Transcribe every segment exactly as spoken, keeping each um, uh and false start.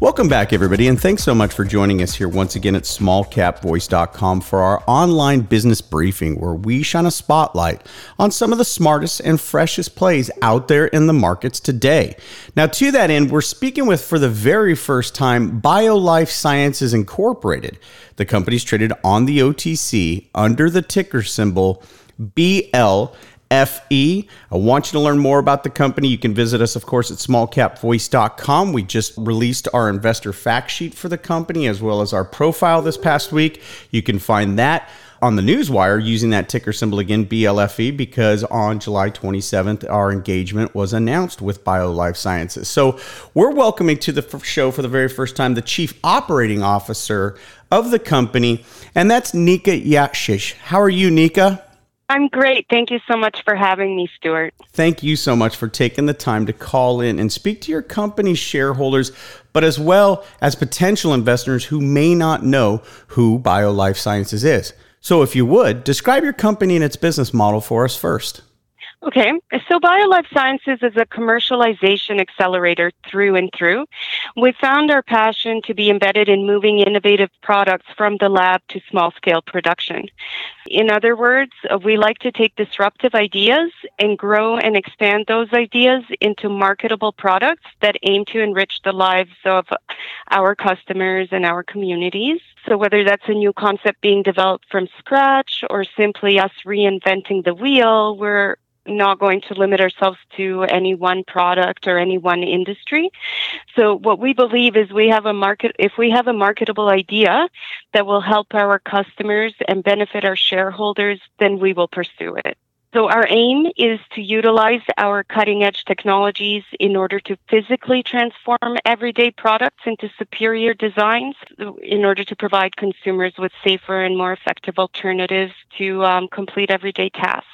Welcome back, everybody, and thanks so much for joining us here once again at small cap voice dot com for our online business briefing, where we shine a spotlight on some of the smartest and freshest plays out there in the markets today. Now, to that end, we're speaking with, for the very first time, BioLife Sciences Incorporated. The company's traded on the O T C under the ticker symbol B L F E. I want you to learn more about the company. You can visit us, of course, at small cap voice dot com. We just released our investor fact sheet for the company, as well as our profile this past week. You can find that on the newswire using that ticker symbol again, B L F E, because on July twenty-seventh, our engagement was announced with BioLife Sciences. So we're welcoming to the show for the very first time the Chief Operating Officer of the company, and that's Nika Jaksic. How are you, Nika? I'm great. Thank you so much for having me, Stuart. Thank you so much for taking the time to call in and speak to your company's shareholders, but as well as potential investors who may not know who BioLife Sciences is. So if you would, describe your company and its business model for us first. Okay, so BioLife Sciences is a commercialization accelerator through and through. We found our passion to be embedded in moving innovative products from the lab to small-scale production. In other words, we like to take disruptive ideas and grow and expand those ideas into marketable products that aim to enrich the lives of our customers and our communities. So whether that's a new concept being developed from scratch or simply us reinventing the wheel, we're not going to limit ourselves to any one product or any one industry. So what we believe is we have a market, if we have a marketable idea that will help our customers and benefit our shareholders, then we will pursue it. So our aim is to utilize our cutting-edge technologies in order to physically transform everyday products into superior designs in order to provide consumers with safer and more effective alternatives to um, complete everyday tasks.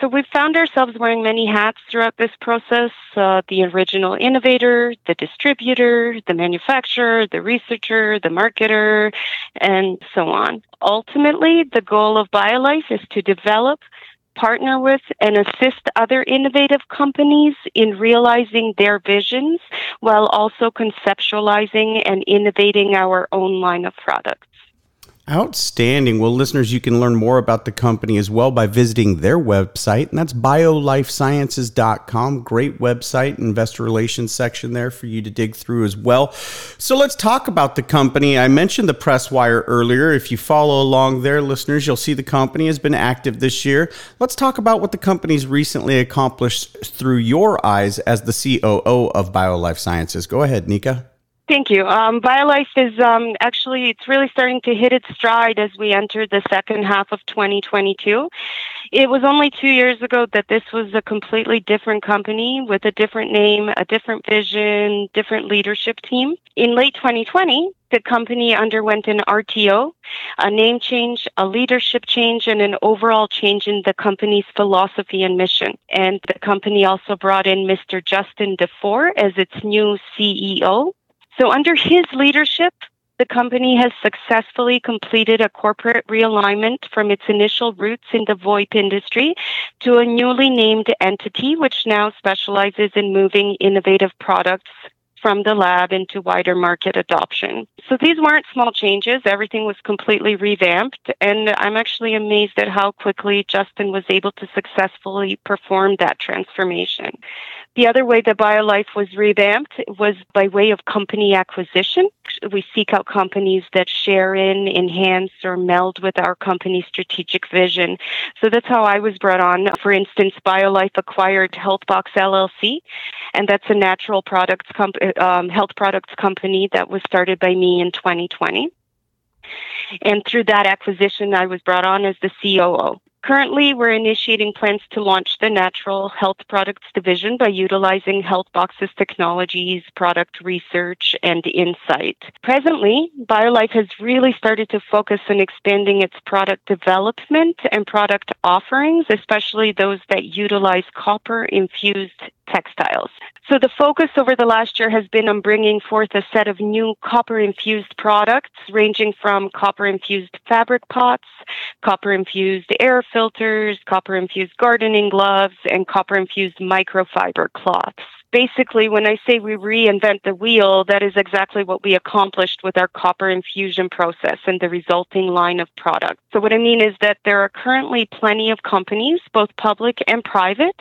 So we've found ourselves wearing many hats throughout this process, uh, the original innovator, the distributor, the manufacturer, the researcher, the marketer, and so on. Ultimately, the goal of BioLife is to develop, partner with, and assist other innovative companies in realizing their visions while also conceptualizing and innovating our own line of products. Outstanding. Well, listeners, you can learn more about the company as well by visiting their website, and that's bio life sciences dot com. Great website, investor relations section there for you to dig through as well. So let's talk about the company. I mentioned the press wire earlier. If you follow along there, listeners, you'll see the company has been active this year. Let's talk about what the company's recently accomplished through your eyes as the C O O of BioLife Sciences. Go ahead, Nika. Thank you. Um, BioLife is um, actually, it's really starting to hit its stride as we enter the second half of twenty twenty-two. It was only two years ago that this was a completely different company with a different name, a different vision, different leadership team. In late twenty twenty, the company underwent an R T O, a name change, a leadership change, and an overall change in the company's philosophy and mission. And the company also brought in Mister Justin DeFore as its new C E O. So under his leadership, the company has successfully completed a corporate realignment from its initial roots in the VoIP industry to a newly named entity, which now specializes in moving innovative products from the lab into wider market adoption. So these weren't small changes. Everything was completely revamped, and I'm actually amazed at how quickly Justin was able to successfully perform that transformation. The other way that BioLife was revamped was by way of company acquisition. We seek out companies that share in, enhance, or meld with our company's strategic vision. So that's how I was brought on. For instance, BioLife acquired HealthBox L L C, and that's a natural products comp- um, health products company that was started by me in twenty twenty. And through that acquisition, I was brought on as the C O O. Currently, we're initiating plans to launch the Natural Health Products Division by utilizing HealthBox's technologies, product research, and insight. Presently, BioLife has really started to focus on expanding its product development and product offerings, especially those that utilize copper-infused textiles. So the focus over the last year has been on bringing forth a set of new copper-infused products, ranging from copper-infused fabric pots, copper-infused air filters, copper-infused gardening gloves, and copper-infused microfiber cloths. Basically, when I say we reinvent the wheel, that is exactly what we accomplished with our copper infusion process and the resulting line of products. So what I mean is that there are currently plenty of companies, both public and private,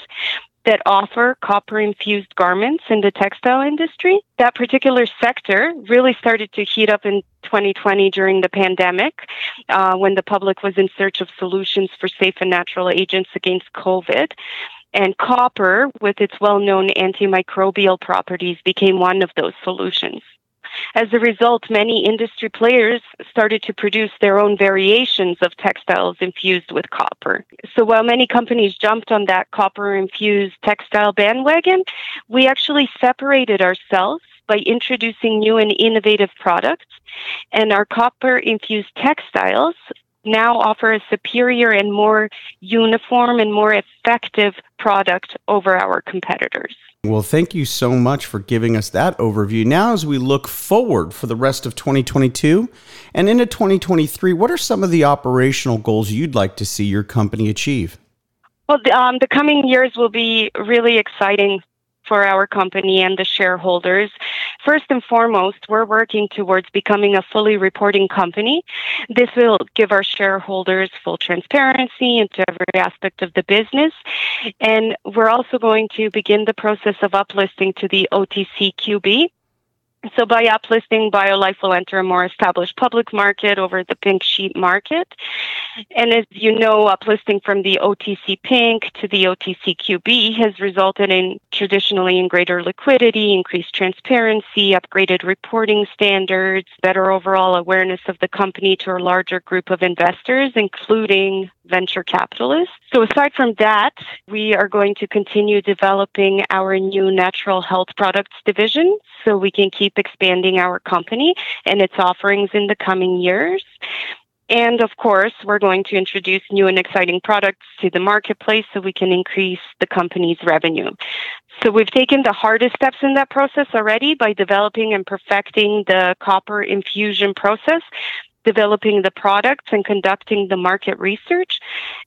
that offer copper-infused garments in the textile industry. That particular sector really started to heat up in twenty twenty during the pandemic, uh, when the public was in search of solutions for safe and natural agents against COVID. And copper, with its well-known antimicrobial properties, became one of those solutions. As a result, many industry players started to produce their own variations of textiles infused with copper. So while many companies jumped on that copper-infused textile bandwagon, we actually separated ourselves by introducing new and innovative products, and our copper-infused textiles now offer a superior and more uniform and more effective product over our competitors. Well, thank you so much for giving us that overview. Now, as we look forward for the rest of twenty twenty-two and into twenty twenty-three, what are some of the operational goals you'd like to see your company achieve? Well, the, um, the coming years will be really exciting for our company and the shareholders. First and foremost, we're working towards becoming a fully reporting company. This will give our shareholders full transparency into every aspect of the business. And we're also going to begin the process of uplisting to the O T C Q B. So by uplisting, BioLife will enter a more established public market over the Pink Sheet market. And as you know, uplisting from the O T C Pink to the O T C Q B has resulted in traditionally in greater liquidity, increased transparency, upgraded reporting standards, better overall awareness of the company to a larger group of investors, including venture capitalists. So aside from that, we are going to continue developing our new Natural Health Products Division so we can keep expanding our company and its offerings in the coming years. And of course, we're going to introduce new and exciting products to the marketplace so we can increase the company's revenue. So we've taken the hardest steps in that process already by developing and perfecting the copper infusion process, developing the products, and conducting the market research.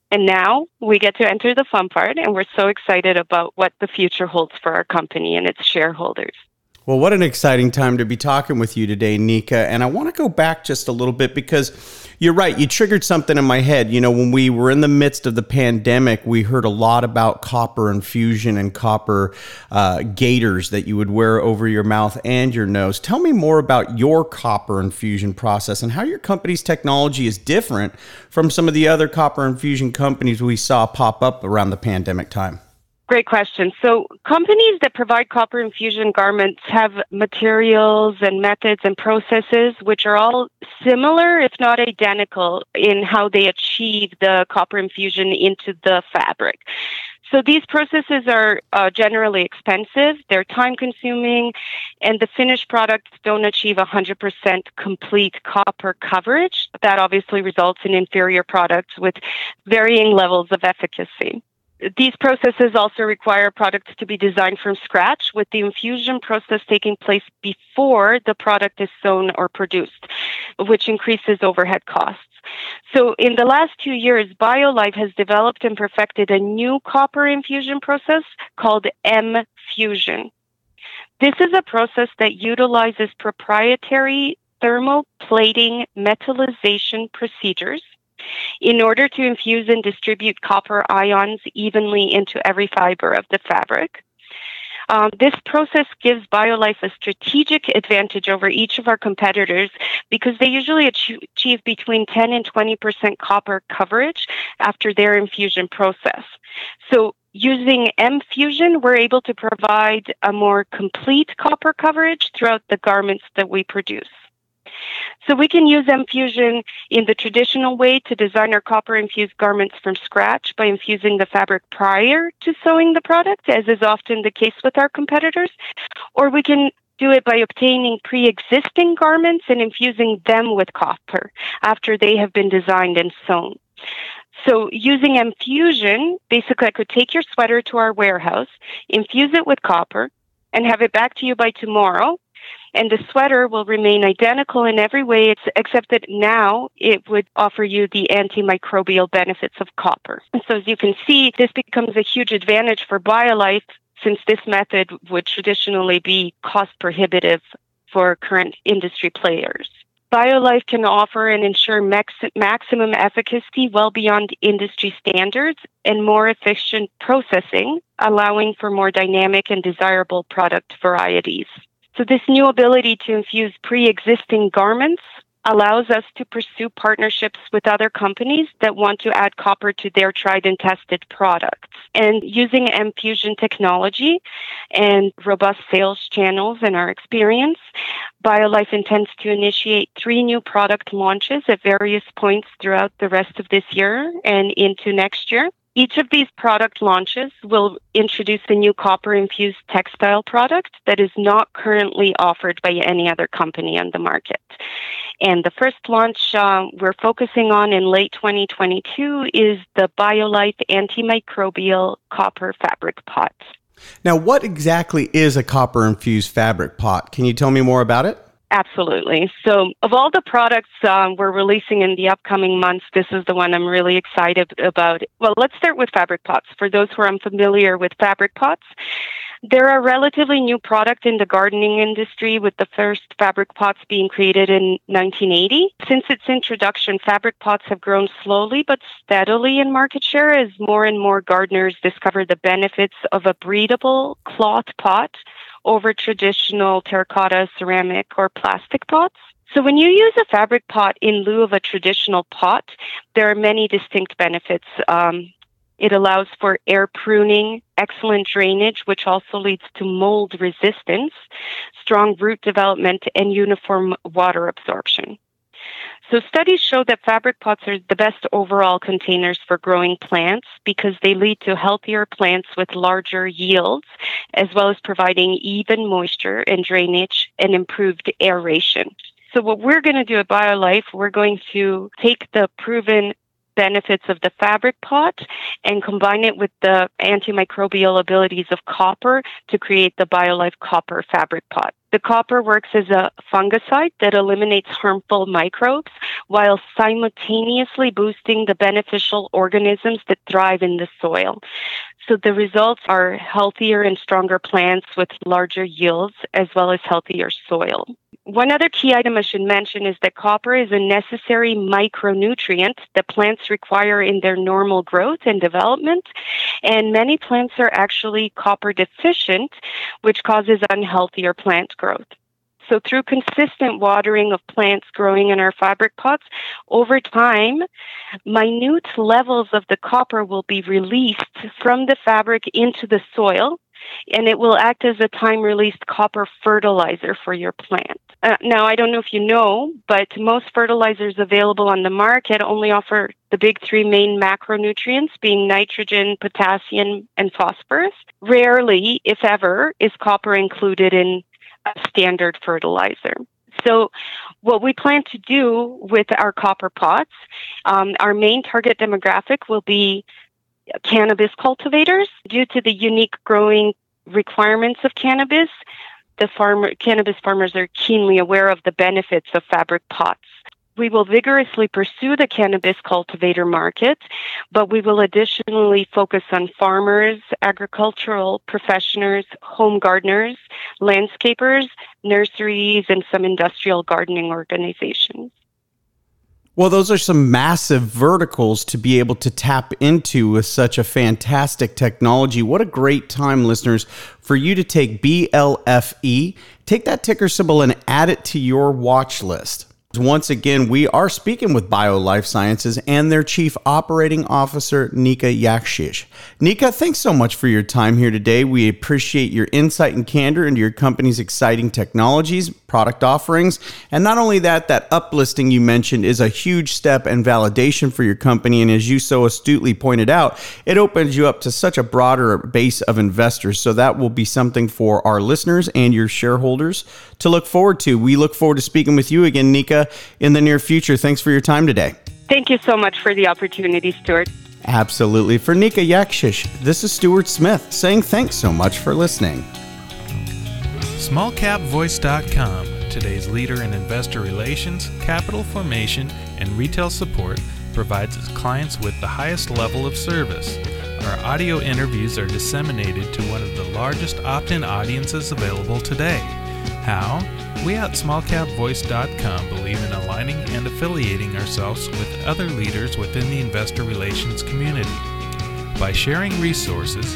And now we get to enter the fun part, and we're so excited about what the future holds for our company and its shareholders. Well, what an exciting time to be talking with you today, Nika. And I want to go back just a little bit because you're right. You triggered something in my head. You know, when we were in the midst of the pandemic, we heard a lot about copper infusion and copper uh, gaiters that you would wear over your mouth and your nose. Tell me more about your copper infusion process and how your company's technology is different from some of the other copper infusion companies we saw pop up around the pandemic time. Great question. So companies that provide copper infusion garments have materials and methods and processes which are all similar, if not identical, in how they achieve the copper infusion into the fabric. So these processes are uh, generally expensive, they're time-consuming, and the finished products don't achieve one hundred percent complete copper coverage. That obviously results in inferior products with varying levels of efficacy. These processes also require products to be designed from scratch, with the infusion process taking place before the product is sewn or produced, which increases overhead costs. So in the last two years, BioLife has developed and perfected a new copper infusion process called M-Fusion. This is a process that utilizes proprietary thermoplating metallization procedures in order to infuse and distribute copper ions evenly into every fiber of the fabric. Um, this process gives BioLife a strategic advantage over each of our competitors because they usually achieve between ten and twenty percent copper coverage after their infusion process. So using M-Fusion, we're able to provide a more complete copper coverage throughout the garments that we produce. So we can use M-Fusion in the traditional way to design our copper-infused garments from scratch by infusing the fabric prior to sewing the product, as is often the case with our competitors, or we can do it by obtaining pre-existing garments and infusing them with copper after they have been designed and sewn. So using M-Fusion, basically I could take your sweater to our warehouse, infuse it with copper, and have it back to you by tomorrow. And the sweater will remain identical in every way, except that now it would offer you the antimicrobial benefits of copper. And so as you can see, this becomes a huge advantage for BioLife, since this method would traditionally be cost prohibitive for current industry players. BioLife can offer and ensure max- maximum efficacy well beyond industry standards and more efficient processing, allowing for more dynamic and desirable product varieties. So this new ability to infuse pre-existing garments allows us to pursue partnerships with other companies that want to add copper to their tried and tested products. And using M-Fusion technology and robust sales channels and our experience, BioLife intends to initiate three new product launches at various points throughout the rest of this year and into next year. Each of these product launches will introduce a new copper-infused textile product that is not currently offered by any other company on the market. And the first launch uh, we're focusing on in late twenty twenty-two is the BioLife Antimicrobial Copper Fabric Pot. Now, what exactly is a copper-infused fabric pot? Can you tell me more about it? Absolutely. So of all the products um, we're releasing in the upcoming months, this is the one I'm really excited about. Well, let's start with fabric pots. For those who are unfamiliar with fabric pots, they're a relatively new product in the gardening industry, with the first fabric pots being created in nineteen eighty. Since its introduction, fabric pots have grown slowly but steadily in market share as more and more gardeners discover the benefits of a breathable cloth pot over traditional terracotta, ceramic, or plastic pots. So when you use a fabric pot in lieu of a traditional pot, there are many distinct benefits. Um, it allows for air pruning, excellent drainage, which also leads to mold resistance, strong root development, and uniform water absorption. So studies show that fabric pots are the best overall containers for growing plants because they lead to healthier plants with larger yields, as well as providing even moisture and drainage and improved aeration. So what we're going to do at BioLife, we're going to take the proven benefits of the fabric pot and combine it with the antimicrobial abilities of copper to create the BioLife Copper Fabric Pot. The copper works as a fungicide that eliminates harmful microbes while simultaneously boosting the beneficial organisms that thrive in the soil. So the results are healthier and stronger plants with larger yields as well as healthier soil. One other key item I should mention is that copper is a necessary micronutrient that plants require in their normal growth and development, and many plants are actually copper deficient, which causes unhealthier plant growth. So through consistent watering of plants growing in our fabric pots, over time, minute levels of the copper will be released from the fabric into the soil, and it will act as a time-released copper fertilizer for your plant. Uh, now, I don't know if you know, but most fertilizers available on the market only offer the big three main macronutrients, being nitrogen, potassium, and phosphorus. Rarely, if ever, is copper included in a standard fertilizer. So what we plan to do with our copper pots, um, our main target demographic will be cannabis cultivators. Due to the unique growing requirements of cannabis, the farmer, cannabis farmers are keenly aware of the benefits of fabric pots. We will vigorously pursue the cannabis cultivator market, but we will additionally focus on farmers, agricultural professionals, home gardeners, landscapers, nurseries, and some industrial gardening organizations. Well, those are some massive verticals to be able to tap into with such a fantastic technology. What a great time, listeners, for you to take B L F E, take that ticker symbol and add it to your watch list. Once again, we are speaking with BioLife Sciences and their Chief Operating Officer, Nika Jaksic. Nika, thanks so much for your time here today. We appreciate your insight and candor into your company's exciting technologies. product offerings. And not only that, that uplisting you mentioned is a huge step and validation for your company. And as you so astutely pointed out, it opens you up to such a broader base of investors. So that will be something for our listeners and your shareholders to look forward to. We look forward to speaking with you again, Nika, in the near future. Thanks for your time today. Thank you so much for the opportunity, Stuart. Absolutely. For Nika Jaksic, this is Stuart Smith saying thanks so much for listening. small cap voice dot com, today's leader in investor relations, capital formation, and retail support, provides its clients with the highest level of service. Our audio interviews are disseminated to one of the largest opt-in audiences available today. How? We at small cap voice dot com believe in aligning and affiliating ourselves with other leaders within the investor relations community. By sharing resources,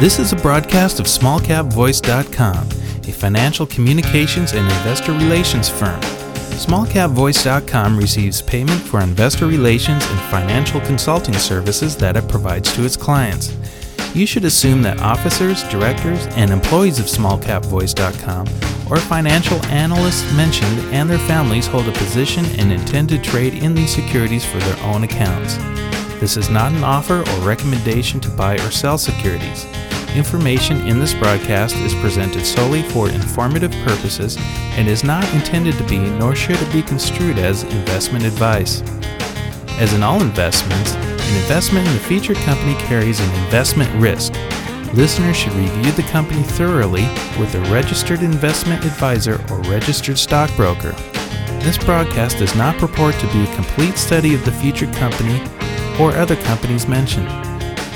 This is a broadcast of small cap voice dot com, a financial communications and investor relations firm. small cap voice dot com receives payment for investor relations and financial consulting services that it provides to its clients. You should assume that officers, directors, and employees of small cap voice dot com or financial analysts mentioned and their families hold a position and intend to trade in these securities for their own accounts. This is not an offer or recommendation to buy or sell securities. Information in this broadcast is presented solely for informative purposes and is not intended to be, nor should it be construed as, investment advice. As in all investments, an investment in a featured company carries an investment risk. Listeners should review the company thoroughly with a registered investment advisor or registered stockbroker. This broadcast does not purport to be a complete study of the featured company or other companies mentioned.